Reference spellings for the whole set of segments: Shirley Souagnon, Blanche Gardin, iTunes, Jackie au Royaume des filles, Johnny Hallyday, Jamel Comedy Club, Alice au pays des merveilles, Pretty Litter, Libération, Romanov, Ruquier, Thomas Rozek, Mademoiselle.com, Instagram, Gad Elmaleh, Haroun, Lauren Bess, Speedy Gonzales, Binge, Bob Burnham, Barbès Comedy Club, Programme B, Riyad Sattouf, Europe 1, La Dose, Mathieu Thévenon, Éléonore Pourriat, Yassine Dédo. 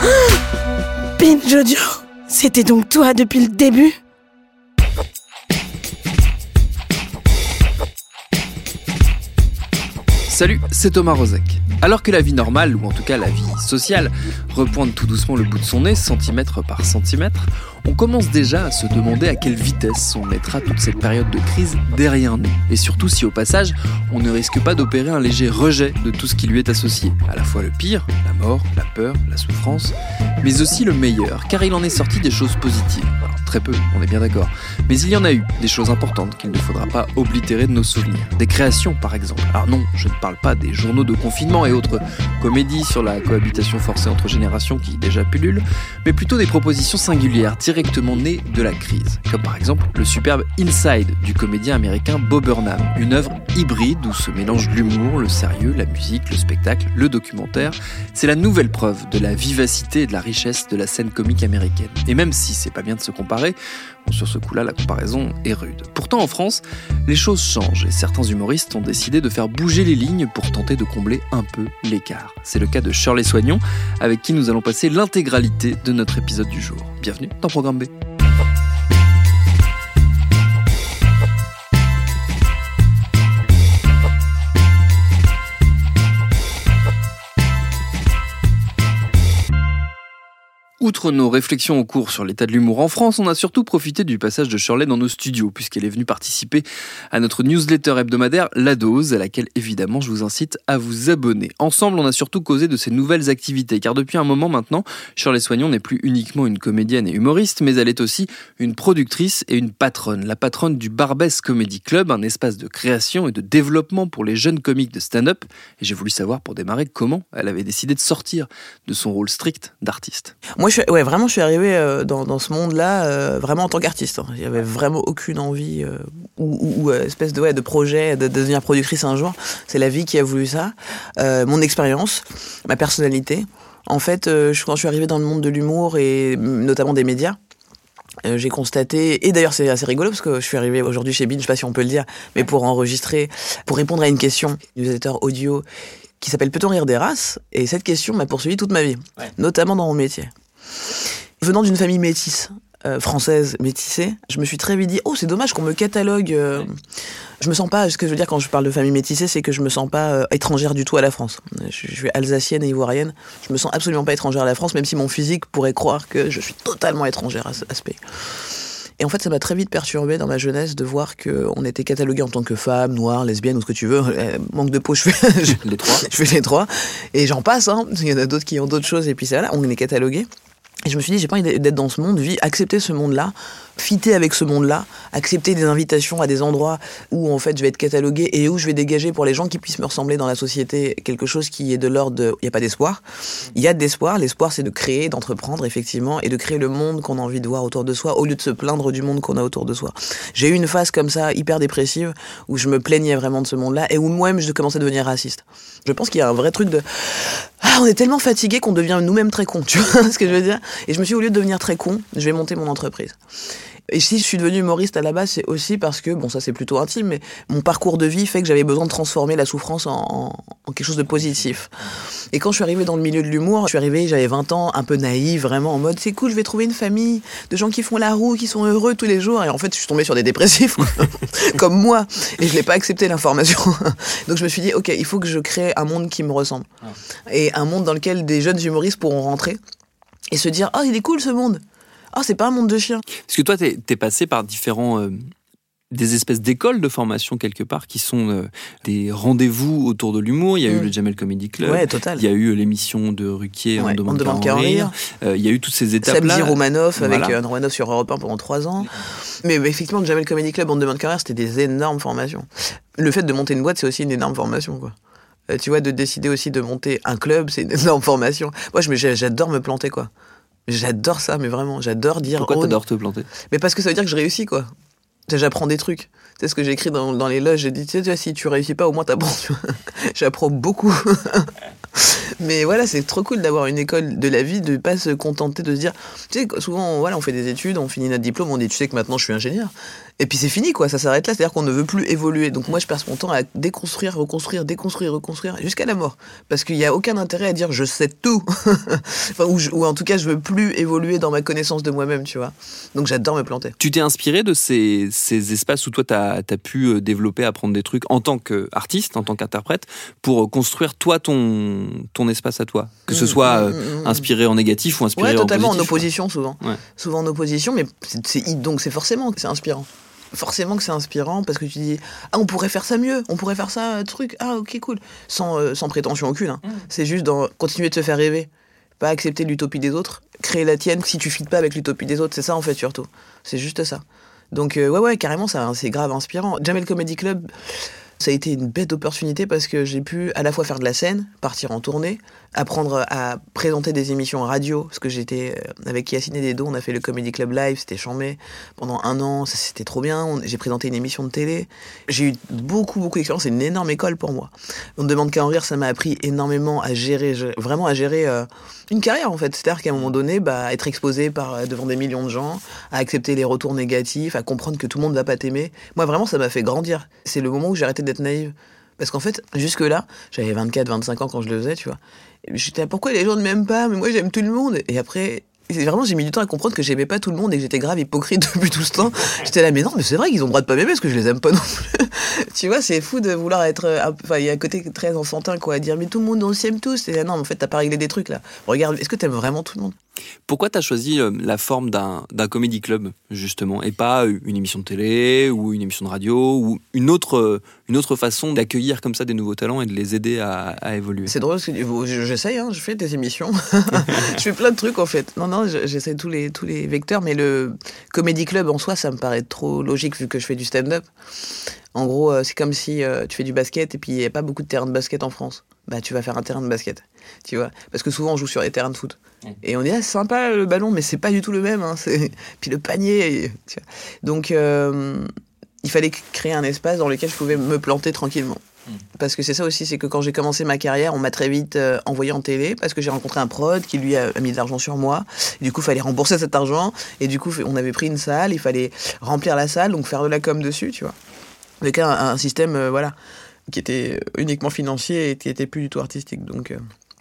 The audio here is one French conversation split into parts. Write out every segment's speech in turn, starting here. Ah, Binge Audio, c'était donc toi depuis le début? Salut, c'est Thomas Rozek. Alors que la vie normale, ou en tout cas la vie sociale, repointe tout doucement le bout de son nez, centimètre par centimètre, on commence déjà à se demander à quelle vitesse on mettra toute cette période de crise derrière nous. Et surtout si au passage, on ne risque pas d'opérer un léger rejet de tout ce qui lui est associé. À la fois le pire, la mort, la peur, la souffrance, mais aussi le meilleur, car il en est sorti des choses positives. Alors, très peu, on est bien d'accord. Mais il y en a eu, des choses importantes qu'il ne faudra pas oblitérer de nos souvenirs. Des créations par exemple. Alors non, je ne parle pas des journaux de confinement et autres comédies sur la cohabitation forcée entre générations qui déjà pullulent, mais plutôt des propositions singulières, directement nées de la crise. Comme par exemple le superbe Inside du comédien américain Bob Burnham, une œuvre hybride où se mélangent l'humour, le sérieux, la musique, le spectacle, le documentaire. C'est la nouvelle preuve de la vivacité et de la richesse de la scène comique américaine. Et même si c'est pas bien de se comparer, bon, sur ce coup-là la comparaison est rude. Pourtant en France, les choses changent et certains humoristes ont décidé de faire bouger les lignes pour tenter de combler un peu l'écart. C'est le cas de Shirley Souagnon, avec qui nous allons passer l'intégralité de notre épisode du jour. Bienvenue dans Programme B. Outre nos réflexions en cours sur l'état de l'humour en France, on a surtout profité du passage de Shirley dans nos studios, puisqu'elle est venue participer à notre newsletter hebdomadaire La Dose, à laquelle évidemment je vous incite à vous abonner. Ensemble, on a surtout causé de ses nouvelles activités, car depuis un moment maintenant, Shirley Souagnon n'est plus uniquement une comédienne et humoriste, mais elle est aussi une productrice et une patronne. La patronne du Barbès Comedy Club, un espace de création et de développement pour les jeunes comiques de stand-up. Et j'ai voulu savoir pour démarrer comment elle avait décidé de sortir de son rôle strict d'artiste. Moi, je suis arrivé dans ce monde-là vraiment en tant qu'artiste. J'avais vraiment aucune envie ou espèce de projet de devenir productrice un jour. C'est la vie qui a voulu ça. Mon expérience, ma personnalité. En fait, quand je suis arrivé dans le monde de l'humour et notamment des médias, j'ai constaté, et d'ailleurs c'est assez rigolo parce que je suis arrivé aujourd'hui chez Binge, je sais pas si on peut le dire, mais pour enregistrer, pour répondre à une question du newsletter audio qui s'appelle « Peut-on rire des races ?» Et cette question m'a poursuivi toute ma vie, notamment dans mon métier. Venant d'une famille métisse, française métissée, je me suis très vite dit « Oh, c'est dommage qu'on me catalogue ». Je me sens pas, ce que je veux dire quand je parle de famille métissée, c'est que je me sens pas étrangère du tout à la France. Je suis alsacienne et ivoirienne, je me sens absolument pas étrangère à la France, même si mon physique pourrait croire que je suis totalement étrangère à ce pays. Et en fait, ça m'a très vite perturbée dans ma jeunesse de voir qu'on était catalogué en tant que femme, noire, lesbienne ou ce que tu veux. Manque de peau, je fais les trois. Et j'en passe, hein. Il y en a d'autres qui ont d'autres choses et puis ça, là, on est catalogué. Et je me suis dit, j'ai pas envie d'être dans ce monde, accepter ce monde-là, fitter avec ce monde-là, accepter des invitations à des endroits où en fait je vais être catalogué et où je vais dégager pour les gens qui puissent me ressembler dans la société quelque chose qui est de l'ordre de... Il n'y a pas d'espoir. Il y a de l'espoir. L'espoir, c'est de créer, d'entreprendre effectivement et de créer le monde qu'on a envie de voir autour de soi au lieu de se plaindre du monde qu'on a autour de soi. J'ai eu une phase comme ça, hyper dépressive, où je me plaignais vraiment de ce monde-là et où moi-même je commençais à devenir raciste. Je pense qu'il y a un vrai truc de... Ah, on est tellement fatigué qu'on devient nous-mêmes très cons, tu vois ce que je veux dire ? Et je me suis dit, au lieu de devenir très con, je vais monter mon entreprise. Et si je suis devenu humoriste à la base, c'est aussi parce que, bon ça c'est plutôt intime, mais mon parcours de vie fait que j'avais besoin de transformer la souffrance en quelque chose de positif. Et quand je suis arrivée dans le milieu de l'humour, j'avais 20 ans, un peu naïve, vraiment en mode c'est cool, je vais trouver une famille de gens qui font la roue, qui sont heureux tous les jours, et en fait je suis tombée sur des dépressifs, comme moi, et je l'ai pas accepté l'information. Donc je me suis dit, ok, il faut que je crée un monde qui me ressemble. Et un monde dans lequel des jeunes humoristes pourront rentrer et se dire, oh il est cool ce monde. Ah, c'est pas un monde de chiens. Parce que toi, t'es passé par différents des espèces d'écoles de formation quelque part qui sont des rendez-vous autour de l'humour. Il y a eu le Jamel Comedy Club, il y a eu l'émission de Ruquier, On demande qu'à en rire, il y a eu toutes ces étapes-là. Samedi Romanov avec Romanov sur Europe 1 pendant 3 ans. Mais effectivement, le Jamel Comedy Club, On demande qu'à rire, c'était des énormes formations. Le fait de monter une boîte, c'est aussi une énorme formation, quoi. Tu vois, de décider aussi de monter un club, c'est une énorme formation. Moi, j'adore me planter, quoi. J'adore ça, mais vraiment, j'adore dire... Pourquoi t'adores te planter ? Mais parce que ça veut dire que je réussis, quoi. J'apprends des trucs. Tu sais ce que j'ai écrit dans les loges, j'ai dit, tu sais, si tu réussis pas, au moins t'apprends. J'apprends beaucoup. Mais voilà, c'est trop cool d'avoir une école de la vie, de pas se contenter de se dire... Tu sais, souvent, on fait des études, on finit notre diplôme, on dit, tu sais que maintenant je suis ingénieur. Et puis c'est fini, quoi, ça s'arrête là, c'est-à-dire qu'on ne veut plus évoluer. Donc moi, je perds mon temps à déconstruire, reconstruire, déconstruire, reconstruire, jusqu'à la mort. Parce qu'il n'y a aucun intérêt à dire, je sais tout. Enfin, ou en tout cas, je veux plus évoluer dans ma connaissance de moi-même, tu vois. Donc j'adore me planter. Tu t'es inspiré de ces espaces où toi, t'as pu développer, apprendre des trucs en tant qu'artiste, en tant qu'interprète, pour construire toi ton espace à toi, que ce soit inspiré en négatif ou inspiré en positif. Totalement en opposition, souvent. Ouais. Souvent en opposition, mais donc c'est forcément que c'est inspirant. Forcément que c'est inspirant parce que tu dis on pourrait faire ça mieux, on pourrait faire ça truc, ok cool, sans prétention aucune . C'est juste dans continuer de se faire rêver, pas accepter l'utopie des autres, créer la tienne si tu fites pas avec l'utopie des autres, c'est ça en fait surtout, c'est juste ça. Donc ouais carrément ça, c'est grave inspirant. Jamel Comedy Club, ça a été une bête opportunité parce que j'ai pu à la fois faire de la scène, partir en tournée, apprendre à présenter des émissions radio, parce que j'étais avec Yassine Dédo, on a fait le Comedy Club Live, c'était chambé pendant 1 an, ça, c'était trop bien, j'ai présenté une émission de télé, j'ai eu beaucoup d'expérience, c'est une énorme école pour moi. On ne demande qu'à en rire, ça m'a appris énormément à gérer, vraiment à gérer une carrière en fait, c'est-à-dire qu'à un moment donné, être exposé devant des millions de gens, à accepter les retours négatifs, à comprendre que tout le monde ne va pas t'aimer, moi vraiment ça m'a fait grandir, c'est le moment où j'ai arrêté d'être naïve. Parce qu'en fait, jusque-là, j'avais 24, 25 ans quand je le faisais, tu vois. J'étais pourquoi les gens ne m'aiment pas, mais moi j'aime tout le monde. Et après, vraiment, j'ai mis du temps à comprendre que j'aimais pas tout le monde et que j'étais grave hypocrite depuis tout ce temps. J'étais là, mais non, mais c'est vrai qu'ils ont le droit de pas m'aimer parce que je les aime pas non plus. Tu vois, c'est fou de vouloir être. Enfin, il y a un côté très enfantin, quoi, à dire, mais tout le monde, on s'aime tous. Et là, non, en fait, t'as pas réglé des trucs, là. Regarde, est-ce que t'aimes vraiment tout le monde ? Pourquoi t'as choisi la forme d'un comedy club, justement, et pas une émission de télé ou une émission de radio ou une autre façon d'accueillir comme ça des nouveaux talents et de les aider à évoluer ? C'est drôle, parce que j'essaye, je fais des émissions, je fais plein de trucs en fait. Non, j'essaie tous les vecteurs, mais le comedy club en soi, ça me paraît trop logique vu que je fais du stand-up. En gros, c'est comme si tu fais du basket et puis il n'y a pas beaucoup de terrains de basket en France. Tu vas faire un terrain de basket, tu vois. Parce que souvent, on joue sur les terrains de foot. Et on dit, c'est sympa le ballon, mais c'est pas du tout le même. Puis le panier, tu vois. Donc, il fallait créer un espace dans lequel je pouvais me planter tranquillement. Parce que c'est ça aussi, c'est que quand j'ai commencé ma carrière, on m'a très vite envoyé en télé parce que j'ai rencontré un prod qui lui a mis de l'argent sur moi. Et du coup, il fallait rembourser cet argent. Et du coup, on avait pris une salle, il fallait remplir la salle, donc faire de la com dessus, tu vois. Avec un système, qui était uniquement financier et qui n'était plus du tout artistique.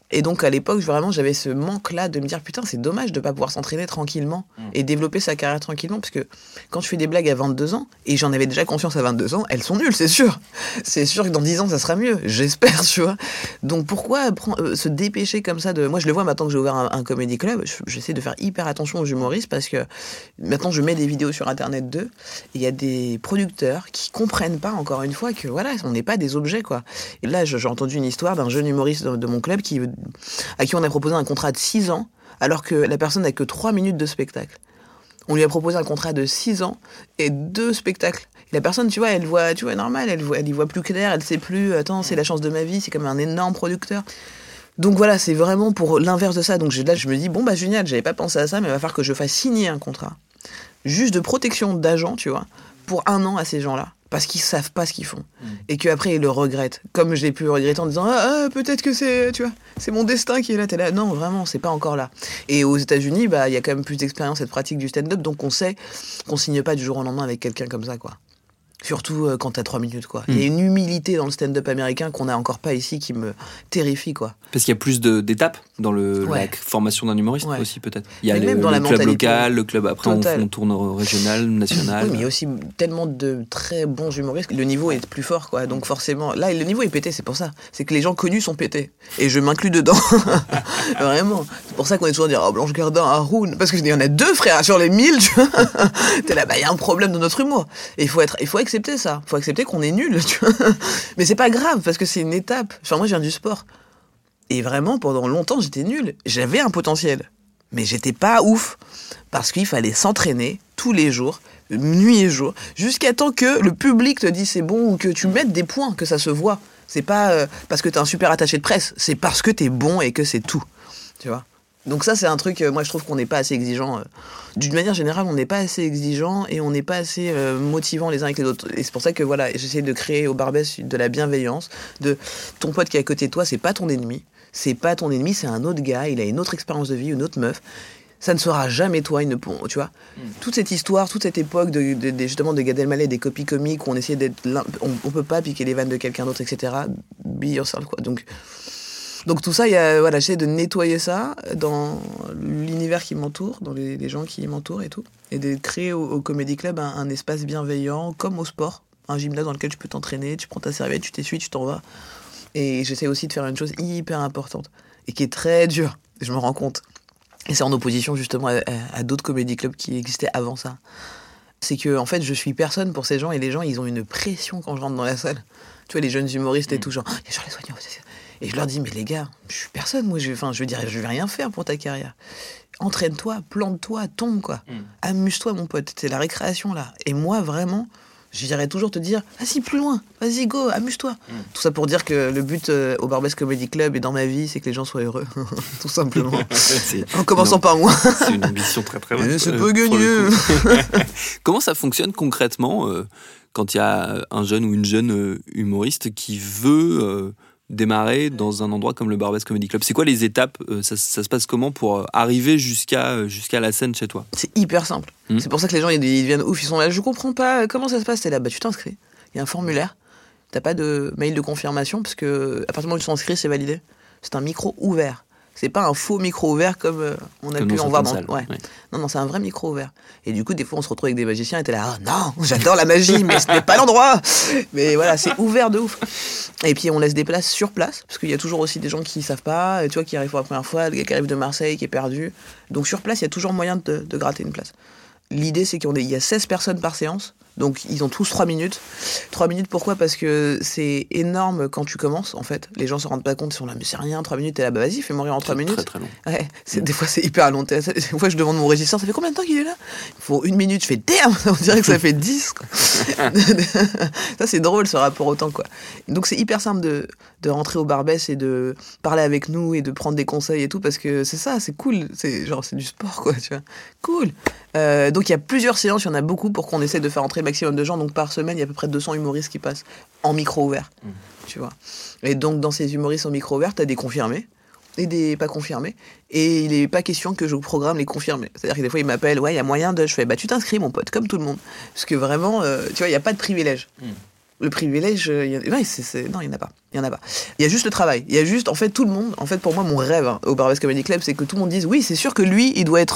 Et donc, à l'époque, vraiment, j'avais ce manque-là de me dire, putain, c'est dommage de ne pas pouvoir s'entraîner tranquillement et développer sa carrière tranquillement. Parce que quand je fais des blagues à 22 ans, et j'en avais déjà conscience à 22 ans, elles sont nulles, c'est sûr. C'est sûr que dans 10 ans, ça sera mieux. J'espère, tu vois. Donc, pourquoi se dépêcher comme ça de... Moi, je le vois maintenant que j'ai ouvert un comedy club. J'essaie de faire hyper attention aux humoristes parce que maintenant, je mets des vidéos sur Internet d'eux. Il y a des producteurs qui ne comprennent pas, encore une fois, que voilà, on n'est pas des objets, quoi. Et là, j'ai entendu une histoire d'un jeune humoriste de mon club à qui on a proposé un contrat de 6 ans, alors que la personne n'a que 3 minutes de spectacle. On lui a proposé un contrat de 6 ans et 2 spectacles. Et la personne, tu vois, elle voit, normal, elle y voit plus clair, elle sait plus, attends, c'est la chance de ma vie, c'est comme un énorme producteur. Donc voilà, c'est vraiment pour l'inverse de ça. Donc là, je me dis, génial, j'avais pas pensé à ça, mais il va falloir que je fasse signer un contrat. Juste de protection d'agent, tu vois, pour 1 an à ces gens-là. Parce qu'ils savent pas ce qu'ils font. Et qu'après, ils le regrettent. Comme j'ai pu le regretter en disant « Ah, peut-être que c'est, tu vois, c'est mon destin qui est là, t'es là. » Non, vraiment, c'est pas encore là. Et aux États-Unis, il y a quand même plus d'expérience et de pratique du stand-up, donc on sait qu'on signe pas du jour au lendemain avec quelqu'un comme ça, quoi. Surtout quand t'as 3 minutes, quoi. Il y a une humilité dans le stand-up américain qu'on n'a encore pas ici qui me terrifie, quoi. Parce qu'il y a plus d'étapes dans la formation d'un humoriste aussi, peut-être. Il y a le club local, le club après, on tourne au régional, national. Oui, mais il y a aussi tellement de très bons humoristes. Le niveau est plus fort, quoi. Donc forcément, là, le niveau est pété, c'est pour ça. C'est que les gens connus sont pétés. Et je m'inclus dedans. Vraiment. C'est pour ça qu'on est toujours à dire, oh, Blanche Gardin, Haroun. Parce qu'il y en a 2, frère, sur les 1000. T'es là, bah, il y a un problème dans notre humour. Et il faut accepter ça, faut accepter qu'on est nul, tu vois. Mais c'est pas grave parce que c'est une étape. Enfin, moi je viens du sport et vraiment pendant longtemps j'étais nul. J'avais un potentiel, mais j'étais pas ouf parce qu'il fallait s'entraîner tous les jours, nuit et jour, jusqu'à temps que le public te dise c'est bon ou que tu mettes des points, que ça se voit. C'est pas parce que t'es un super attaché de presse, c'est parce que t'es bon et que c'est tout, tu vois. Donc ça, c'est un truc, moi je trouve qu'on n'est pas assez exigeant. D'une manière générale, on n'est pas assez exigeant et on n'est pas assez motivant les uns avec les autres. Et c'est pour ça que voilà, j'essaie de créer au Barbès de la bienveillance, de ton pote qui est à côté de toi, c'est pas ton ennemi. C'est pas ton ennemi, c'est un autre gars, il a une autre expérience de vie, une autre meuf. Ça ne sera jamais toi, tu vois. Toute cette histoire, toute cette époque justement de Gad Elmaleh, des copies comiques où on essayait d'être... On peut pas piquer les vannes de quelqu'un d'autre, etc. Be yourself, quoi. Donc tout ça, j'essaie de nettoyer ça dans l'univers qui m'entoure, dans les gens qui m'entourent et tout. Et de créer au Comedy Club un espace bienveillant, comme au sport. Un gymnase dans lequel tu peux t'entraîner, tu prends ta serviette, tu t'essuies, tu t'en vas. Et j'essaie aussi de faire une chose hyper importante et qui est très dure, je me rends compte. Et c'est en opposition justement à d'autres Comedy Clubs qui existaient avant ça. C'est que, en fait, je suis personne pour ces gens et les gens, ils ont une pression quand je rentre dans la salle. Tu vois, les jeunes humoristes et tout, genre, il y a Shirley Souagnon, et je leur dis, mais les gars, je suis personne, moi, je vais rien faire pour ta carrière. Entraîne-toi, plante-toi, tombe, quoi. Amuse-toi, mon pote, c'est la récréation, là. Et moi, vraiment, j'irai toujours te dire, vas-y, plus loin, vas-y, go, amuse-toi. Tout ça pour dire que le but au Barbès Comedy Club et dans ma vie, c'est que les gens soient heureux, tout simplement. En commençant par moi. C'est une ambition très, très vaste. C'est peu gueulieux. Comment ça fonctionne concrètement quand il y a un jeune ou une jeune humoriste qui veut... démarrer dans un endroit comme le Barbès Comedy Club? C'est quoi les étapes? Ça se passe comment pour arriver jusqu'à la scène chez toi? C'est hyper simple. C'est pour ça que les gens ils deviennent ouf, ils sont là, je comprends pas comment ça se passe. T'es là, bah tu t'inscris, il y a un formulaire, t'as pas de mail de confirmation parce que à partir du moment où tu t'inscris, c'est validé. C'est un micro ouvert, c'est pas un faux micro ouvert comme on a pu en voir dans salle. Ouais. Non, c'est un vrai micro ouvert. Et du coup, des fois on se retrouve avec des magiciens et t'es là, ah non, j'adore la magie mais ce n'est pas l'endroit. Mais voilà, c'est ouvert de ouf. Et puis on laisse des places sur place parce qu'il y a toujours aussi des gens qui savent pas, tu vois, qui arrivent pour la première fois, le gars qui arrive de Marseille qui est perdu. Donc sur place, il y a toujours moyen de gratter une place. L'idée, c'est qu'il y a 16 personnes par séance. Donc, ils ont tous 3 minutes. 3 minutes, pourquoi ? Parce que c'est énorme quand tu commences, en fait. Les gens se rendent pas compte, ils sont là, mais c'est rien, 3 minutes, t'es là, bah vas-y, fais-moi rire en 3 minutes. C'est très, très long. Ouais, des fois, c'est hyper long. Des fois, je demande mon régisseur, ça fait combien de temps qu'il est là ? Il faut 1 minute, je fais damn, on dirait que ça fait 10, quoi. Ça, c'est drôle, ce rapport au temps, quoi. Donc, c'est hyper simple de rentrer au Barbès et de parler avec nous et de prendre des conseils et tout, parce que c'est ça, c'est cool. C'est genre, c'est du sport, quoi, tu vois. Cool. Donc, il y a plusieurs séances, il y en a beaucoup pour qu'on essaie de faire entrer maximum de gens. Donc, par semaine, il y a à peu près 200 humoristes qui passent en micro ouvert. Tu vois. Et donc, dans ces humoristes en micro ouvert, tu as des confirmés et des pas confirmés. Et il n'est pas question que je programme les confirmés. C'est-à-dire que des fois, ils m'appellent, ouais, il y a moyen de. Je fais, bah, tu t'inscris, mon pote, comme tout le monde. Parce que vraiment, tu vois, il n'y a pas de privilège. Le privilège, non, il n'y en a pas. Il n'y en a pas. Il y a juste le travail. Il y a juste, en fait, tout le monde. En fait, pour moi, mon rêve au Barbès Comedy Club, c'est que tout le monde dise, oui, c'est sûr que lui, il doit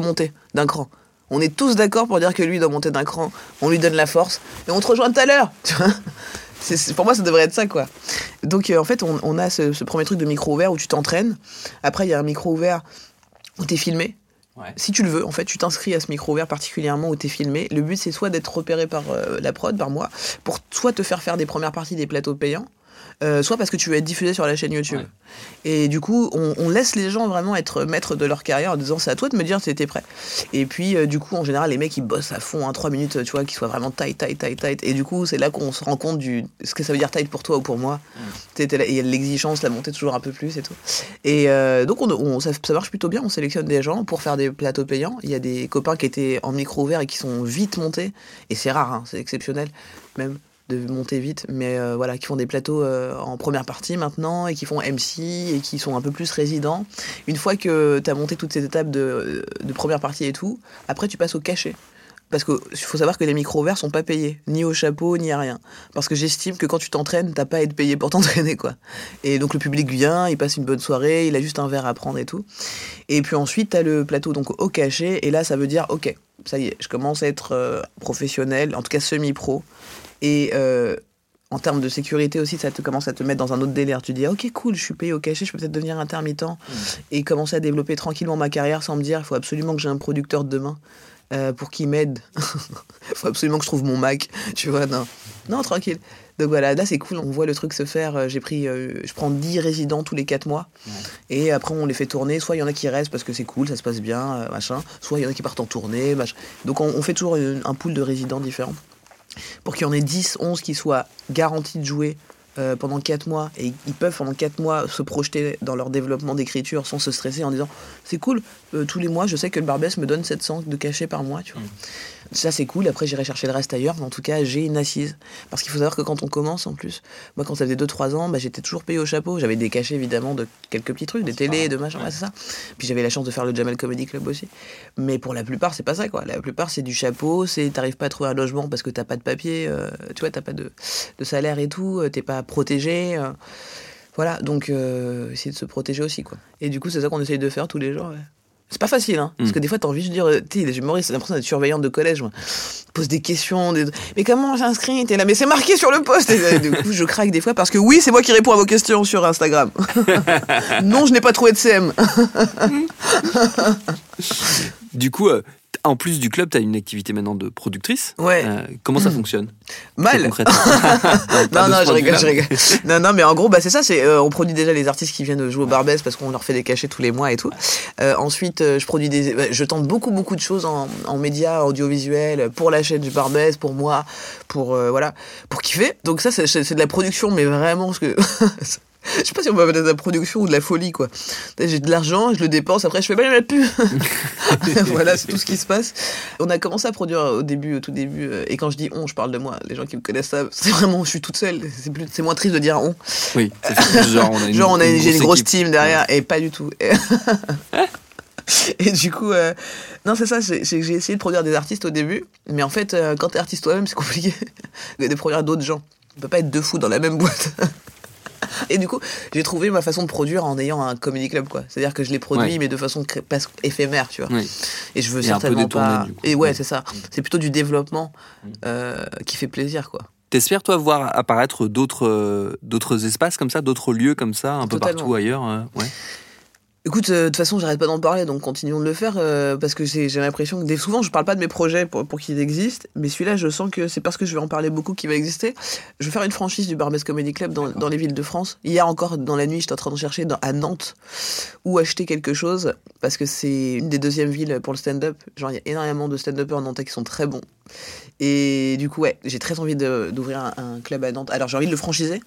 monter d'un cran. On est tous d'accord pour dire que lui doit monter d'un cran, on lui donne la force, et on te rejoint tout à l'heure, tu vois. Pour moi, ça devrait être ça, quoi. Donc, en fait, on a ce premier truc de micro ouvert où tu t'entraînes. Après, il y a un micro ouvert où t'es filmé. Ouais. Si tu le veux, en fait, tu t'inscris à ce micro ouvert particulièrement où t'es filmé. Le but, c'est soit d'être repéré par la prod, par moi, pour soit te faire des premières parties des plateaux payants, soit parce que tu veux être diffusé sur la chaîne YouTube. Ouais. Et du coup, on laisse les gens vraiment être maîtres de leur carrière en disant c'est à toi de me dire si t'es prêt. Et puis, du coup, en général, les mecs ils bossent à fond, 3 minutes, tu vois, qu'ils soient vraiment tight. Et du coup, c'est là qu'on se rend compte de ce que ça veut dire tight pour toi ou pour moi. Il y a l'exigence, la montée toujours un peu plus et tout. Et donc, ça marche plutôt bien, on sélectionne des gens pour faire des plateaux payants. Il y a des copains qui étaient en micro ouvert et qui sont vite montés. Et c'est rare, hein, c'est exceptionnel même de monter vite, mais voilà, qui font des plateaux en première partie maintenant, et qui font MC, et qui sont un peu plus résidents. Une fois que t'as monté toutes ces étapes de première partie et tout, après tu passes au cachet. Parce qu'il faut savoir que les micros verts sont pas payés, ni au chapeau, ni à rien. Parce que j'estime que quand tu t'entraînes, t'as pas à être payé pour t'entraîner, quoi. Et donc le public vient, il passe une bonne soirée, il a juste un verre à prendre et tout. Et puis ensuite, t'as le plateau donc au cachet, et là, ça veut dire, ok, ça y est, je commence à être professionnel, en tout cas semi-pro. Et en termes de sécurité aussi, ça te commence à te mettre dans un autre délire. Tu dis, ok, cool, je suis payé au cachet, je peux peut-être devenir intermittent et commencer à développer tranquillement ma carrière sans me dire, il faut absolument que j'ai un producteur de demain. Pour qu'il m'aide. Faut absolument que je trouve mon Mac, tu vois, non, tranquille. Donc voilà, là c'est cool, on voit le truc se faire. Je prends 10 résidents tous les 4 mois et après on les fait tourner. Soit il y en a qui restent parce que c'est cool, ça se passe bien, machin. Soit il y en a qui partent en tournée, machin. Donc on fait toujours un pool de résidents différents pour qu'il y en ait 10, 11 qui soient garantis de jouer pendant 4 mois, et ils peuvent pendant 4 mois se projeter dans leur développement d'écriture sans se stresser en disant c'est cool, tous les mois je sais que le Barbès me donne 700 de cachet par mois, tu vois. Ça c'est cool, après j'irai chercher le reste ailleurs, mais en tout cas j'ai une assise, parce qu'il faut savoir que quand on commence, en plus moi quand ça faisait 2-3 ans, j'étais toujours payé au chapeau, j'avais des cachets évidemment de quelques petits trucs, des télés, de machin, c'est ça, puis j'avais la chance de faire le Jamel Comedy Club aussi, mais pour la plupart c'est pas ça, quoi. La plupart c'est du chapeau, c'est t'arrives pas à trouver un logement parce que t'as pas de papier, tu vois, t'as pas de salaire et tout, t'es pas protégé, voilà, donc essayer de se protéger aussi, quoi. Et du coup c'est ça qu'on essaye de faire tous les jours, ouais. C'est pas facile, hein, parce que des fois t'as envie de dire, t'es les humoristes, t'as l'impression d'être surveillante de collège, moi. Pose des questions, mais comment j'inscris, t'es là, mais c'est marqué sur le post, et du coup je craque des fois parce que oui, c'est moi qui réponds à vos questions sur Instagram. Non, je n'ai pas trouvé de CM. Du coup, en plus du club, t'as une activité maintenant de productrice. Ouais. Comment ça fonctionne ? Mal. Non, je rigole. Non, mais en gros, c'est ça. On produit déjà les artistes qui viennent jouer au Barbès parce qu'on leur fait des cachets tous les mois et tout. Ensuite, je tente beaucoup de choses en médias audiovisuels pour la chaîne du Barbès, pour moi, pour kiffer. Donc ça, c'est de la production, mais vraiment parce que. Je sais pas si on va mettre de la production ou de la folie, quoi. J'ai de l'argent, je le dépense, après je fais pas la pub. Voilà, c'est tout ce qui se passe. On a commencé à produire au tout début, et quand je dis on, je parle de moi. Les gens qui me connaissent savent, c'est vraiment, je suis toute seule. C'est moins triste de dire on. Oui, c'est genre j'ai une grosse team derrière, ouais. Et pas du tout. Et du coup, non, c'est ça, j'ai essayé de produire des artistes au début, mais en fait, quand t'es artiste toi-même, c'est compliqué de produire d'autres gens. On peut pas être deux fous dans la même boîte. Et du coup, j'ai trouvé ma façon de produire en ayant un comedy club, quoi. C'est-à-dire que je les produis, mais de façon éphémère, tu vois. Ouais. Et je veux certainement pas. Et ouais, c'est ça. C'est plutôt du développement qui fait plaisir, quoi. T'espères, toi, voir apparaître d'autres espaces comme ça, d'autres lieux comme ça, un peu partout ailleurs, ouais. Écoute, de toute façon, j'arrête pas d'en parler, donc continuons de le faire, parce que j'ai l'impression que souvent, je parle pas de mes projets pour qu'ils existent, mais celui-là, je sens que c'est parce que je vais en parler beaucoup qu'il va exister. Je vais faire une franchise du Barbès Comedy Club dans les villes de France. Hier encore, dans la nuit, j'étais en train de chercher à Nantes où acheter quelque chose, parce que c'est une des deuxièmes villes pour le stand-up. Genre, il y a énormément de stand-uppers nantais qui sont très bons. Et du coup, ouais, j'ai très envie d'ouvrir un club à Nantes. Alors, j'ai envie de le franchiser.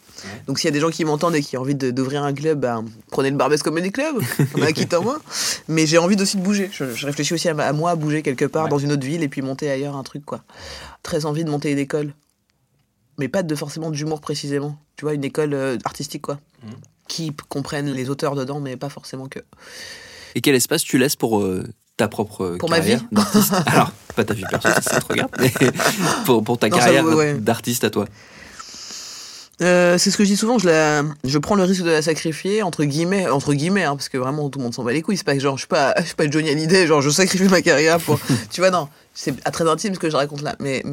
Donc, s'il y a des gens qui m'entendent et qui ont envie d'ouvrir un club, prenez le Barbès Comedy Club. On a un qui t'envoie. Mais j'ai envie aussi de bouger. Je réfléchis aussi à moi, à bouger quelque part dans une autre ville et puis monter ailleurs un truc, quoi. Très envie de monter une école. Mais pas forcément d'humour précisément. Tu vois, une école artistique, quoi. Qui comprenne les auteurs dedans, mais pas forcément que. Et quel espace tu laisses pour ta propre carrière d'artiste? Alors, pas ta vie perso, ça te regarde, mais pour ta carrière d'artiste à toi. C'est ce que je dis souvent, je prends le risque de la sacrifier, entre guillemets, hein, parce que vraiment tout le monde s'en bat les couilles. C'est pas que genre, je suis pas Johnny Hallyday, genre je sacrifie ma carrière pour. Tu vois, non, c'est très intime ce que je raconte là, mais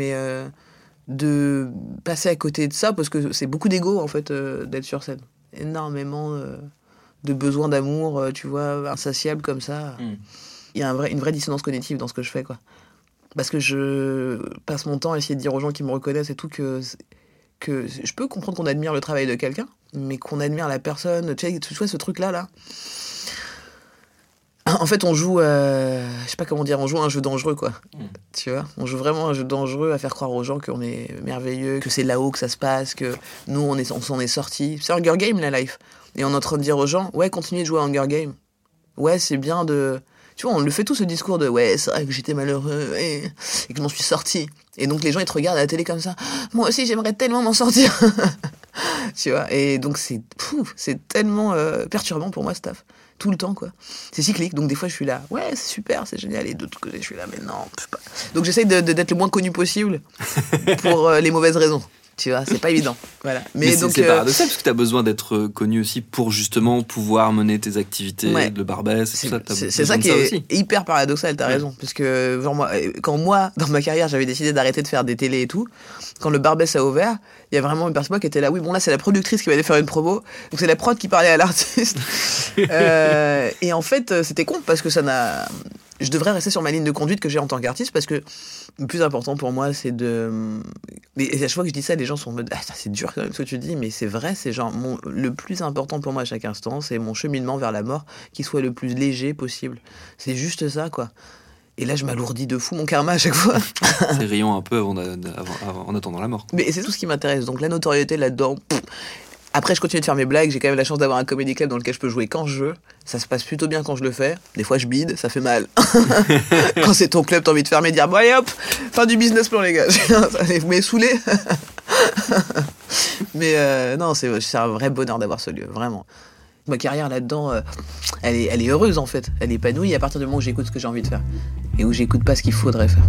de passer à côté de ça, parce que c'est beaucoup d'ego en fait d'être sur scène. Énormément de besoin d'amour, tu vois, insatiable comme ça. Il y a une vraie dissonance cognitive dans ce que je fais, quoi. Parce que je passe mon temps à essayer de dire aux gens qui me reconnaissent et tout que je peux comprendre qu'on admire le travail de quelqu'un, mais qu'on admire la personne. Tu vois ce truc-là. En fait, on joue, je sais pas comment dire, on joue un jeu dangereux, quoi. Tu vois, on joue vraiment un jeu dangereux à faire croire aux gens qu'on est merveilleux, que c'est là-haut que ça se passe, que nous, on s'en est sortis. C'est Hunger Game, la life. Et on est en train de dire aux gens, ouais, continuez de jouer à Hunger Game. Ouais, c'est bien de... Tu vois, on le fait tout ce discours de « ouais, c'est vrai que j'étais malheureux et que je m'en suis sorti ». Et donc les gens, ils te regardent à la télé comme ça « moi aussi, j'aimerais tellement m'en sortir ». tu vois. Et donc, c'est tellement perturbant pour moi, ce taf. Tout le temps, quoi. C'est cyclique. Donc, des fois, je suis là, ouais, c'est super, c'est génial. Et d'autres côtés, je suis là, mais non, je sais pas. Donc, j'essaye d'être le moins connu possible pour les mauvaises raisons. Tu vois, c'est pas évident. Voilà. Mais donc, c'est paradoxal parce que t'as besoin d'être connu aussi pour justement pouvoir mener tes activités ouais. de Barbès. C'est ça qui est hyper paradoxal, t'as ouais. raison. Parce que genre, moi, quand moi, dans ma carrière, j'avais décidé d'arrêter de faire des télés et tout, quand le Barbès a ouvert, il y a vraiment une personne qui était là, oui, bon là c'est la productrice qui va aller faire une promo, donc c'est la prod qui parlait à l'artiste. Et en fait, c'était con parce que ça n'a... Je devrais rester sur ma ligne de conduite que j'ai en tant qu'artiste parce que le plus important pour moi, c'est de... Et à chaque fois que je dis ça, les gens sont en mode « Ah, ça, c'est dur quand même ce que tu dis », mais c'est vrai, c'est genre le plus important pour moi à chaque instant, c'est mon cheminement vers la mort qui soit le plus léger possible. C'est juste ça, quoi. Et là, je m'alourdis de fou mon karma à chaque fois. C'est riant un peu en attendant la mort. Mais c'est tout ce qui m'intéresse. Donc la notoriété là-dedans... Pff. Après, je continue de faire mes blagues. J'ai quand même la chance d'avoir un comedy club dans lequel je peux jouer quand je veux. Ça se passe plutôt bien quand je le fais. Des fois, je bide, ça fait mal. Quand c'est ton club, t'as envie de fermer, dire bon allez hop, fin du business plan les gars. Vous m'avez saoulé. Mais non, c'est un vrai bonheur d'avoir ce lieu, vraiment. Ma carrière là-dedans, elle est heureuse en fait. Elle est épanouie à partir du moment où j'écoute ce que j'ai envie de faire et où j'écoute pas ce qu'il faudrait faire.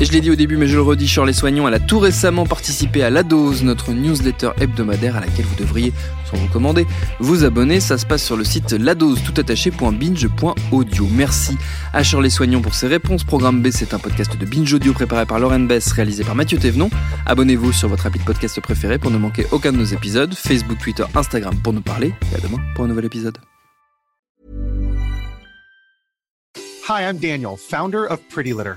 Et je l'ai dit au début, mais je le redis, Shirley Souagnon, elle a tout récemment participé à La Dose, notre newsletter hebdomadaire à laquelle vous devriez, sans vous commander, vous abonner. Ça se passe sur le site ladose.binge.audio. Merci à Shirley Souagnon pour ses réponses. Programme B, c'est un podcast de Binge Audio préparé par Lauren Bess, réalisé par Mathieu Thévenon. Abonnez-vous sur votre appli de podcast préféré pour ne manquer aucun de nos épisodes. Facebook, Twitter, Instagram pour nous parler. Et à demain pour un nouvel épisode. Hi, I'm Daniel, founder of Pretty Litter.